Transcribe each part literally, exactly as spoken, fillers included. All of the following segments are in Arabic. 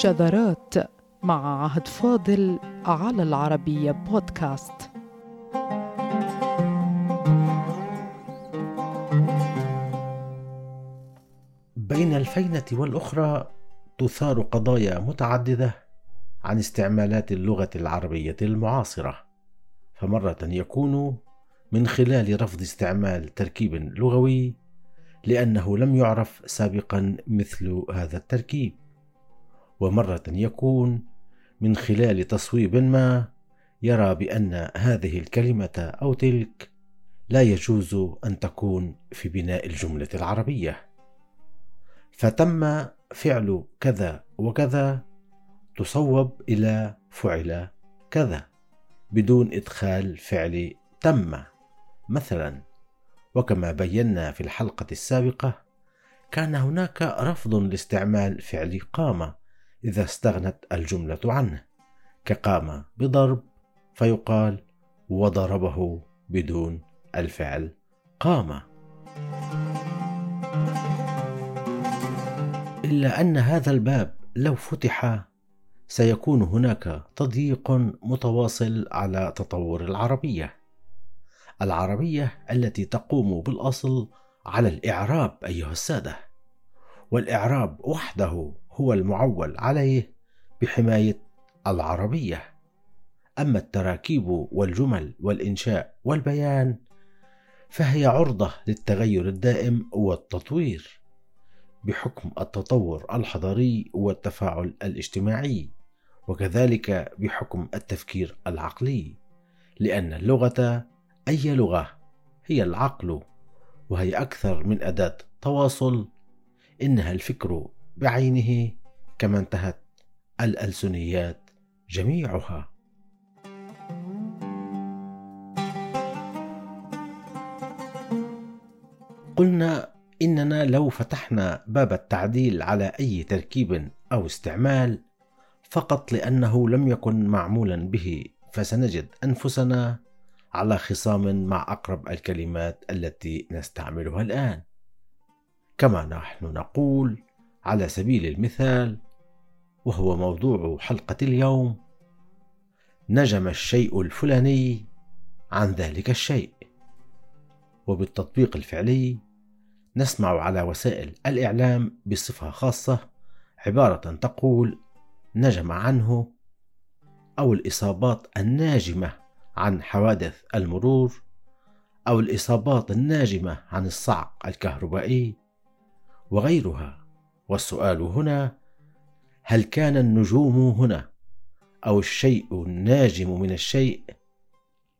شذرات مع عهد فاضل على العربية بودكاست. بين الفينة والأخرى تثار قضايا متعددة عن استعمالات اللغة العربية المعاصرة، فمرة يكون من خلال رفض استعمال تركيب لغوي لأنه لم يعرف سابقا مثل هذا التركيب، ومرة يكون من خلال تصويب ما يرى بأن هذه الكلمة أو تلك لا يجوز أن تكون في بناء الجملة العربية، فتم فعل كذا وكذا تصوب إلى فعل كذا بدون إدخال فعل تم مثلا. وكما بينا في الحلقة السابقة، كان هناك رفض لاستعمال فعل قام إذا استغنت الجملة عنه، كقام بضرب فيقال وضربه بدون الفعل قام. إلا أن هذا الباب لو فتح سيكون هناك تضييق متواصل على تطور العربية العربية التي تقوم بالأصل على الإعراب أيها السادة، والإعراب وحده هو المعول عليه بحماية العربية. أما التراكيب والجمل والإنشاء والبيان فهي عرضة للتغير الدائم والتطوير بحكم التطور الحضاري والتفاعل الاجتماعي، وكذلك بحكم التفكير العقلي، لأن اللغة أي لغة هي العقل، وهي أكثر من أداة تواصل، إنها الفكر بعينه، كما انتهت الألسنيات جميعها. قلنا إننا لو فتحنا باب التعديل على أي تركيب أو استعمال فقط لأنه لم يكن معمولا به، فسنجد أنفسنا على خصام مع أقرب الكلمات التي نستعملها الآن. كما نحن نقول على سبيل المثال، وهو موضوع حلقة اليوم: نجم الشيء الفلاني عن ذلك الشيء. وبالتطبيق الفعلي نسمع على وسائل الإعلام بصفة خاصة عبارة تقول نجم عنه، أو الإصابات الناجمة عن حوادث المرور، أو الإصابات الناجمة عن الصعق الكهربائي وغيرها. والسؤال هنا: هل كان النجوم هنا أو الشيء الناجم من الشيء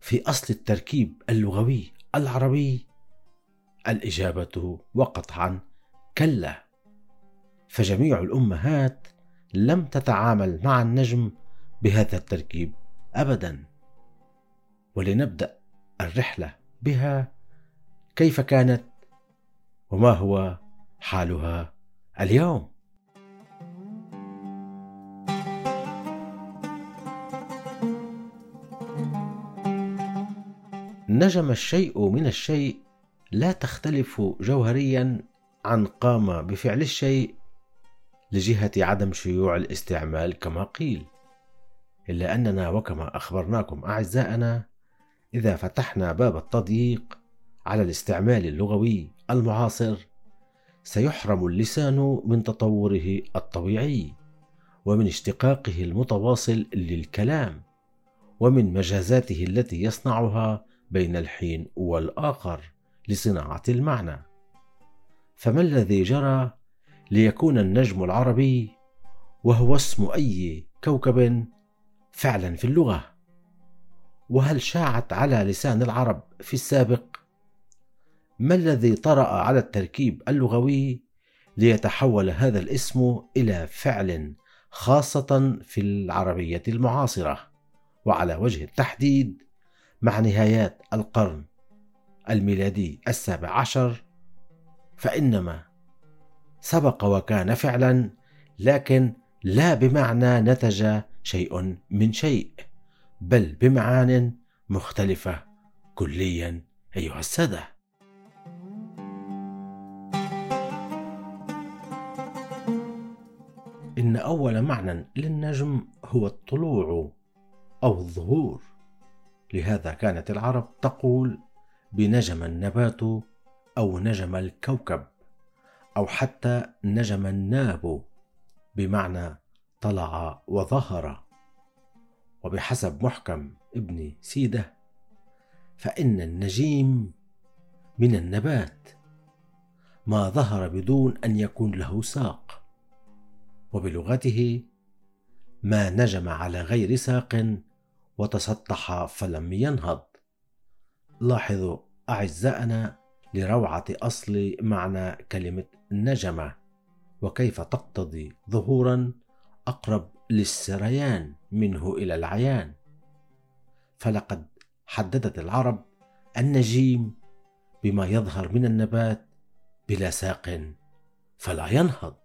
في أصل التركيب اللغوي العربي؟ الإجابة وقطعا كلا، فجميع الأمهات لم تتعامل مع النجم بهذا التركيب أبدا. ولنبدأ الرحلة بها، كيف كانت وما هو حالها اليوم؟ نجم الشيء من الشيء لا تختلف جوهريا عن قام بفعل الشيء لجهة عدم شيوع الاستعمال كما قيل، إلا أننا وكما أخبرناكم أعزائنا إذا فتحنا باب التضييق على الاستعمال اللغوي المعاصر سيحرم اللسان من تطوره الطبيعي، ومن اشتقاقه المتواصل للكلام، ومن مجازاته التي يصنعها بين الحين والآخر لصناعة المعنى. فما الذي جرى ليكون النجم العربي، وهو اسم أي كوكب، فعلا في اللغة؟ وهل شاعت على لسان العرب في السابق؟ ما الذي طرأ على التركيب اللغوي ليتحول هذا الاسم إلى فعل، خاصة في العربية المعاصرة، وعلى وجه التحديد مع نهايات القرن الميلادي السابع عشر؟ فإنما سبق وكان فعلا، لكن لا بمعنى نتج شيء من شيء، بل بمعان مختلفة كليا أيها السادة. إن أول معنى للنجم هو الطلوع أو الظهور، لهذا كانت العرب تقول بنجم النبات أو نجم الكوكب أو حتى نجم الناب، بمعنى طلع وظهر. وبحسب محكم ابن سيده فإن النجيم من النبات ما ظهر بدون أن يكون له ساق، وبلغته ما نجم على غير ساق وتسطح فلم ينهض. لاحظوا أعزائنا لروعة أصل معنى كلمة نجمة وكيف تقتضي ظهورا أقرب للسريان منه إلى العيان، فلقد حددت العرب النجيم بما يظهر من النبات بلا ساق فلا ينهض.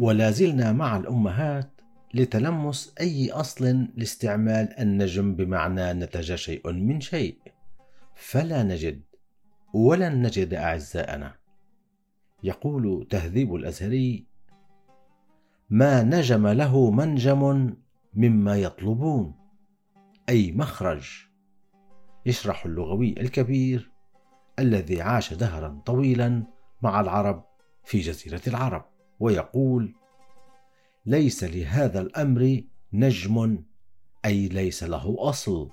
ولا زلنا مع الأمهات لتلمس أي أصل لاستعمال النجم بمعنى نتج شيء من شيء، فلا نجد ولن نجد أعزائنا. يقول تهذيب الأزهري: ما نجم له منجم مما يطلبون، أي مخرج. يشرح اللغوي الكبير الذي عاش دهرا طويلا مع العرب في جزيرة العرب ويقول: ليس لهذا الأمر نجم، أي ليس له أصل،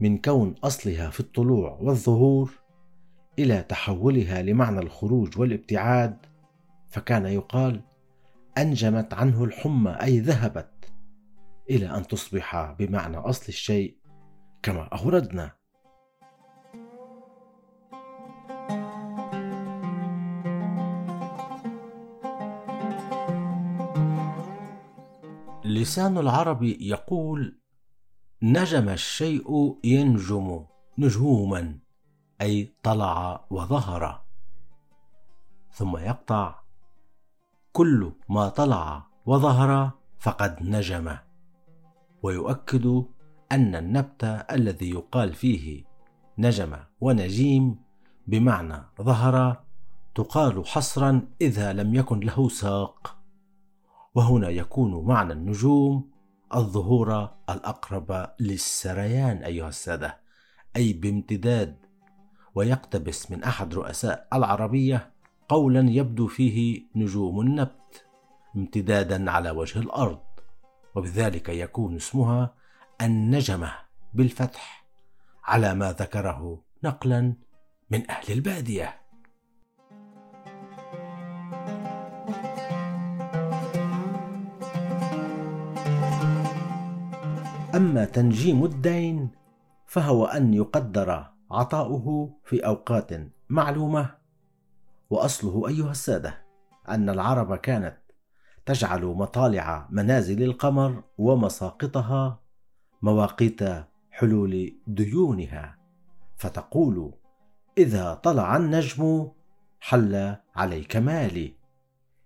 من كون أصلها في الطلوع والظهور إلى تحولها لمعنى الخروج والابتعاد. فكان يقال: أنجمت عنه الحمى، أي ذهبت، إلى أن تصبح بمعنى أصل الشيء كما أوردنا. لسان العرب يقول: نجم الشيء ينجم نجوما، أي طلع وظهر. ثم يقطع: كل ما طلع وظهر فقد نجم. ويؤكد أن النبت الذي يقال فيه نجم ونجيم بمعنى ظهر تقال حصرا إذا لم يكن له ساق، وهنا يكون معنى النجوم الظهور الأقرب للسريان أيها السادة، أي بامتداد. ويقتبس من أحد رؤساء العربية قولا يبدو فيه نجوم النبت امتدادا على وجه الأرض، وبذلك يكون اسمها النجمة بالفتح على ما ذكره نقلا من أهل البادية. أما تنجيم الدين فهو أن يقدر عطاؤه في أوقات معلومة، وأصله أيها السادة أن العرب كانت تجعل مطالع منازل القمر ومساقطها مواقيت حلول ديونها، فتقول: إذا طلع النجم حل عليك مالي،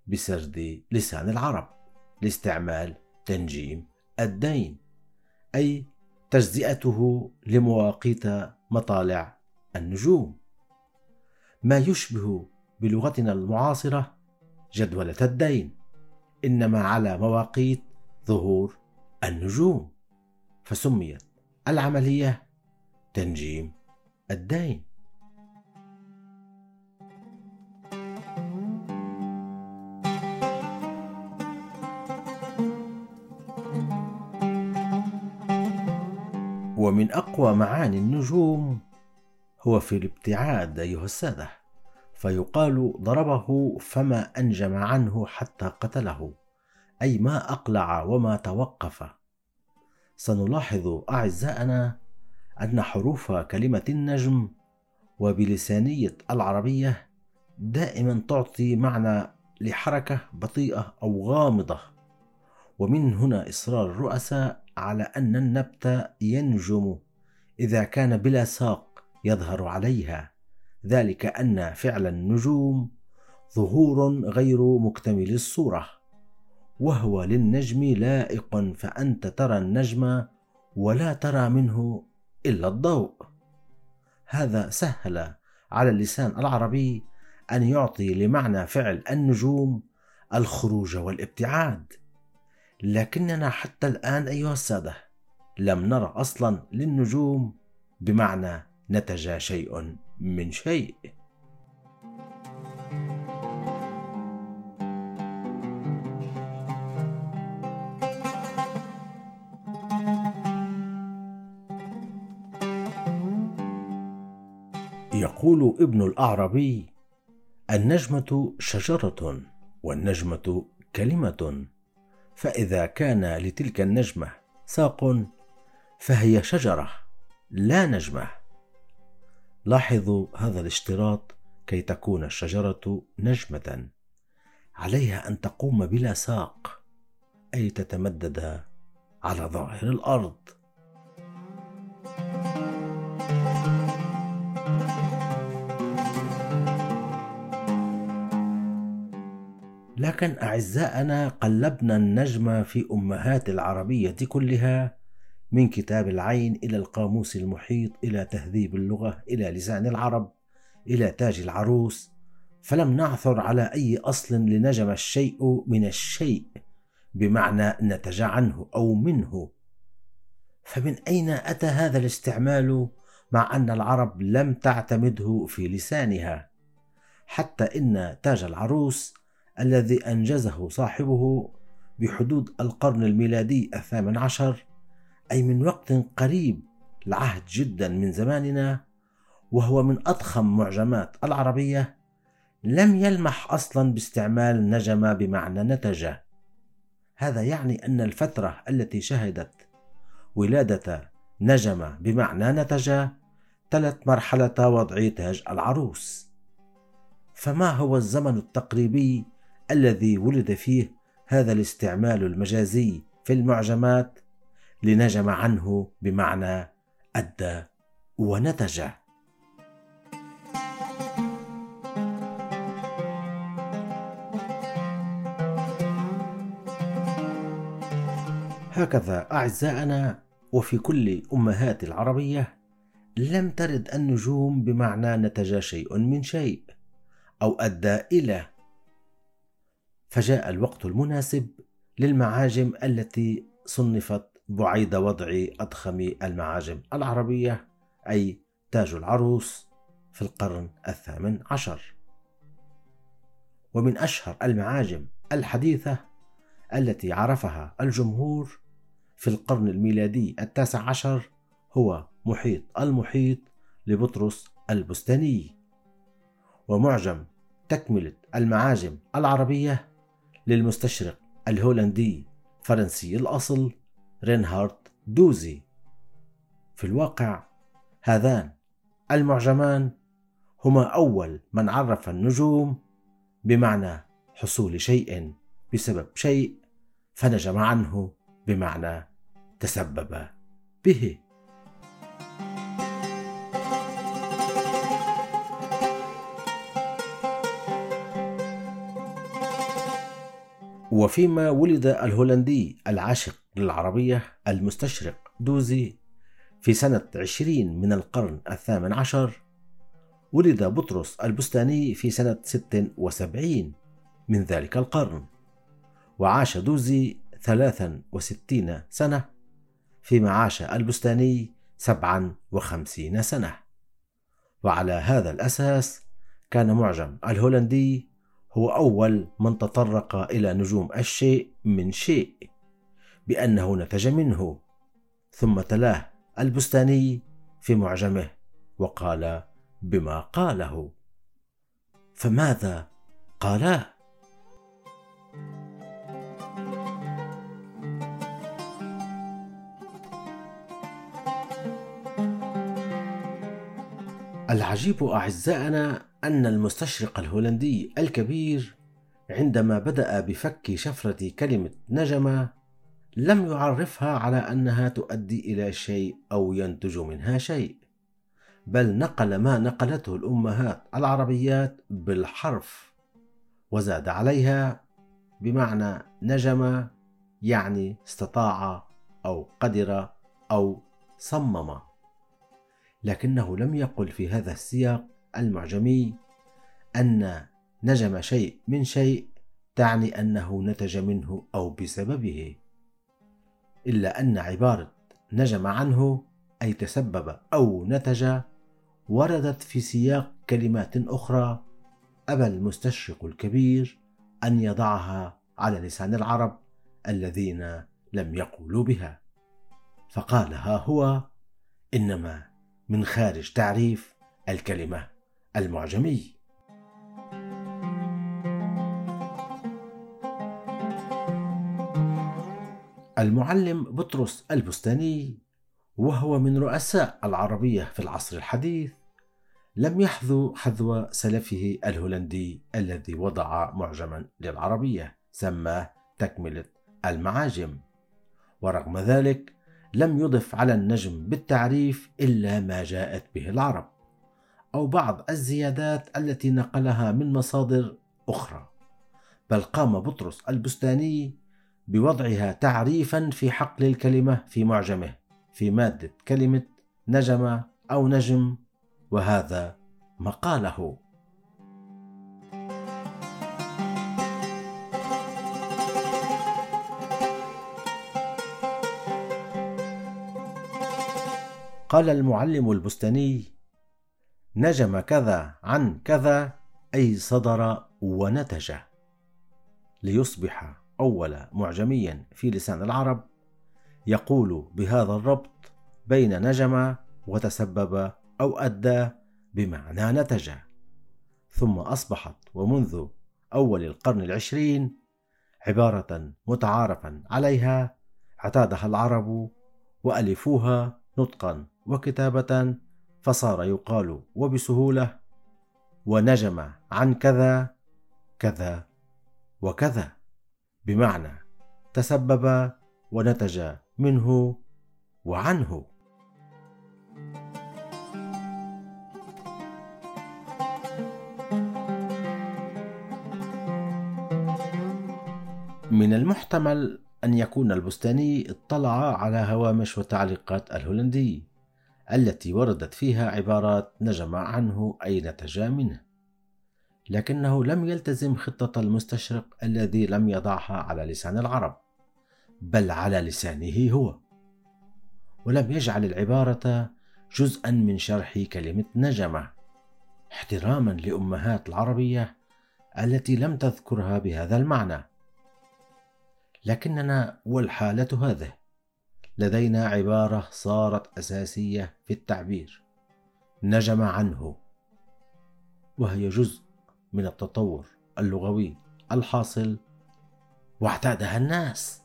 بسرد لسان العرب لاستعمال تنجيم الدين، أي تجزئته لمواقيت مطالع النجوم، ما يشبه بلغتنا المعاصرة جدولة الدين إنما على مواقيت ظهور النجوم، فسميت العملية تنجيم الدين. ومن أقوى معاني النجوم هو في الابتعاد أيها السادة، فيقال: ضربه فما أنجم عنه حتى قتله، أي ما أقلع وما توقف. سنلاحظ أعزائنا أن حروف كلمة النجم وبلسانية العربية دائما تعطي معنى لحركة بطيئة أو غامضة، ومن هنا إصرار الرؤساء على أن النبت ينجم إذا كان بلا ساق يظهر عليها، ذلك أن فعل النجوم ظهور غير مكتمل الصورة، وهو للنجم لائق، فأنت ترى النجم ولا ترى منه إلا الضوء، هذا سهل على اللسان العربي أن يعطي لمعنى فعل النجوم الخروج والابتعاد، لكننا حتى الآن أيها السادة لم نرى أصلا للنجوم بمعنى نتج شيء من شيء. يقول ابن الأعرابي: النجمة شجرة والنجمة كلمة، فإذا كان لتلك النجمة ساق فهي شجرة لا نجمة. لاحظوا هذا الاشتراط: كي تكون الشجرة نجمة عليها أن تقوم بلا ساق، أي تتمدد على ظاهر الأرض. لكن أعزائنا قلبنا النجمة في أمهات العربية كلها، من كتاب العين إلى القاموس المحيط إلى تهذيب اللغة إلى لسان العرب إلى تاج العروس، فلم نعثر على أي أصل لنجم الشيء من الشيء بمعنى نتج عنه أو منه. فمن أين أتى هذا الاستعمال مع أن العرب لم تعتمده في لسانها؟ حتى إن تاج العروس الذي أنجزه صاحبه بحدود القرن الميلادي الثامن عشر، أي من وقت قريب العهد جدا من زماننا، وهو من أضخم معجمات العربية، لم يلمح أصلا باستعمال نجم بمعنى نتج. هذا يعني أن الفترة التي شهدت ولادة نجم بمعنى نتج تلت مرحلة وضع تاج العروس. فما هو الزمن التقريبي الذي ولد فيه هذا الاستعمال المجازي في المعجمات لنجم عنه بمعنى أدى ونتج؟ هكذا أعزائنا وفي كل أمهات العربية لم ترد النجوم بمعنى نتج شيء من شيء أو أدى إلى. فجاء الوقت المناسب للمعاجم التي صنفت بعيد وضع أضخم المعاجم العربية، أي تاج العروس في القرن الثامن عشر. ومن أشهر المعاجم الحديثة التي عرفها الجمهور في القرن الميلادي التاسع عشر هو محيط المحيط لبطرس البستاني، ومعجم تكملة المعاجم العربية للمستشرق الهولندي فرنسي الأصل رينهارت دوزي. في الواقع هذان المعجمان هما أول من عرف النجوم بمعنى حصول شيء بسبب شيء فنجم عنه بمعنى تسبب به. وفيما ولد الهولندي العاشق للعربية المستشرق دوزي في سنة عشرين من القرن الثامن عشر، ولد بطرس البستاني في سنة ست وسبعين من ذلك القرن، وعاش دوزي ثلاثا وستين سنة، فيما عاش البستاني سبعا وخمسين سنة. وعلى هذا الأساس كان معجم الهولندي هو أول من تطرق إلى نجوم الشيء من شيء بأنه نتج منه، ثم تلاه البستاني في معجمه وقال بما قاله. فماذا قالاه؟ العجيب أعزائنا أن المستشرق الهولندي الكبير عندما بدأ بفك شفرة كلمة نجمة لم يعرفها على أنها تؤدي إلى شيء أو ينتج منها شيء، بل نقل ما نقلته الأمهات العربيات بالحرف وزاد عليها بمعنى نجمة، يعني استطاع أو قدر أو صمم. لكنه لم يقل في هذا السياق المعجمي أن نجم شيء من شيء تعني أنه نتج منه أو بسببه، إلا أن عبارة نجم عنه أي تسبب أو نتج وردت في سياق كلمات أخرى أبى المستشرق الكبير أن يضعها على لسان العرب الذين لم يقولوا بها، فقالها هو إنما من خارج تعريف الكلمة المعجمي. المعلم بطرس البستاني، وهو من رؤساء العربية في العصر الحديث، لم يحذو حذو سلفه الهولندي الذي وضع معجما للعربية سماه تكملة المعاجم، ورغم ذلك لم يضف على النجم بالتعريف إلا ما جاءت به العرب أو بعض الزيادات التي نقلها من مصادر أخرى، بل قام بطرس البستاني بوضعها تعريفا في حقل الكلمة في معجمه في مادة كلمة نجم أو نجم، وهذا ما قاله. قال المعلم البستاني: نجم كذا عن كذا أي صدر ونتج، ليصبح أول معجميا في لسان العرب يقول بهذا الربط بين نجم وتسبب أو أدى بمعنى نتج، ثم أصبحت ومنذ أول القرن العشرين عبارة متعارفا عليها اعتادها العرب وألفوها نطقا وكتابة، فصار يقال وبسهولة: ونجم عن كذا كذا وكذا، بمعنى تسبب ونتج منه وعنه. من المحتمل أن يكون البستاني اطلع على هوامش وتعليقات الهولندي التي وردت فيها عبارات نجم عنه أي نتج منه، لكنه لم يلتزم خطة المستشرق الذي لم يضعها على لسان العرب بل على لسانه هو، ولم يجعل العبارة جزءا من شرح كلمة نجمة احتراما لأمهات العربية التي لم تذكرها بهذا المعنى. لكننا والحالة هذه لدينا عبارة صارت أساسية في التعبير: نجم عنه، وهي جزء من التطور اللغوي الحاصل واعتادها الناس.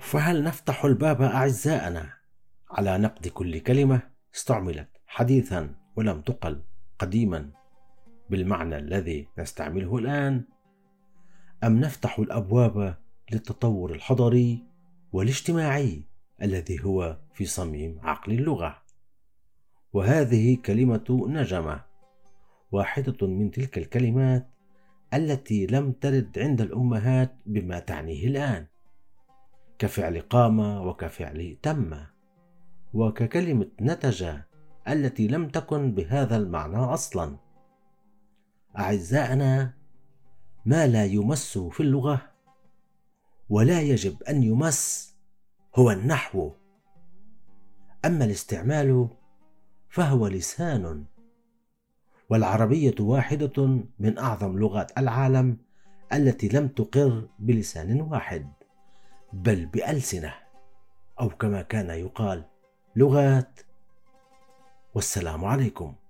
فهل نفتح الباب أعزائنا على نقد كل كلمة استعملت حديثا ولم تقل قديما بالمعنى الذي نستعمله الآن، أم نفتح الأبواب للتطور الحضاري والاجتماعي الذي هو في صميم عقل اللغة؟ وهذه كلمة نجمة واحدة من تلك الكلمات التي لم ترد عند الأمهات بما تعنيه الآن، كفعل قام وكفعل تم وككلمة نتج التي لم تكن بهذا المعنى أصلا. أعزائنا، ما لا يمس في اللغة ولا يجب أن يمس هو النحو، أما الاستعمال فهو لسان، والعربية واحدة من أعظم لغات العالم التي لم تقر بلسان واحد بل بألسنة، أو كما كان يقال لغات. والسلام عليكم.